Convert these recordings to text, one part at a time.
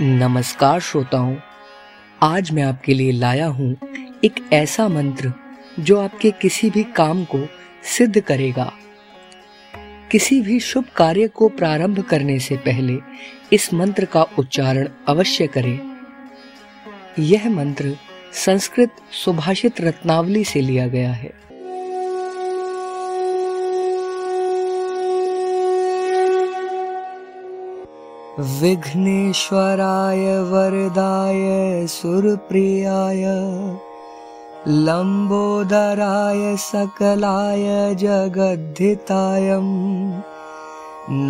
नमस्कार श्रोताओं, आज मैं आपके लिए लाया हूँ एक ऐसा मंत्र जो आपके किसी भी काम को सिद्ध करेगा। किसी भी शुभ कार्य को प्रारंभ करने से पहले इस मंत्र का उच्चारण अवश्य करें। यह मंत्र संस्कृत सुभाषित रत्नावली से लिया गया है। विघ्नेश्वराय वरदाय सुरप्रियाय लंबोदराय सकलाय जगद्धिताय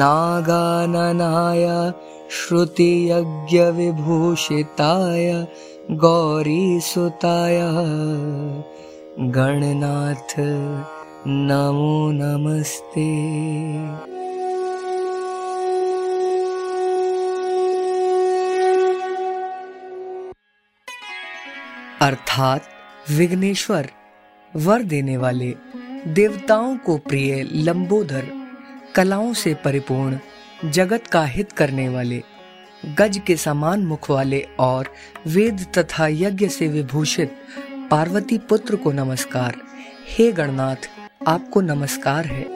नागाननाय श्रुतियज्ञविभूषिताय गौरीसुताय गणनाथ नमो नमस्ते। अर्थात विघ्नेश्वर, वर देने वाले, देवताओं को प्रिय लंबोदर, कलाओं से परिपूर्ण, जगत का हित करने वाले, गज के समान मुख वाले और वेद तथा यज्ञ से विभूषित पार्वती पुत्र को नमस्कार। हे गणनाथ, आपको नमस्कार है।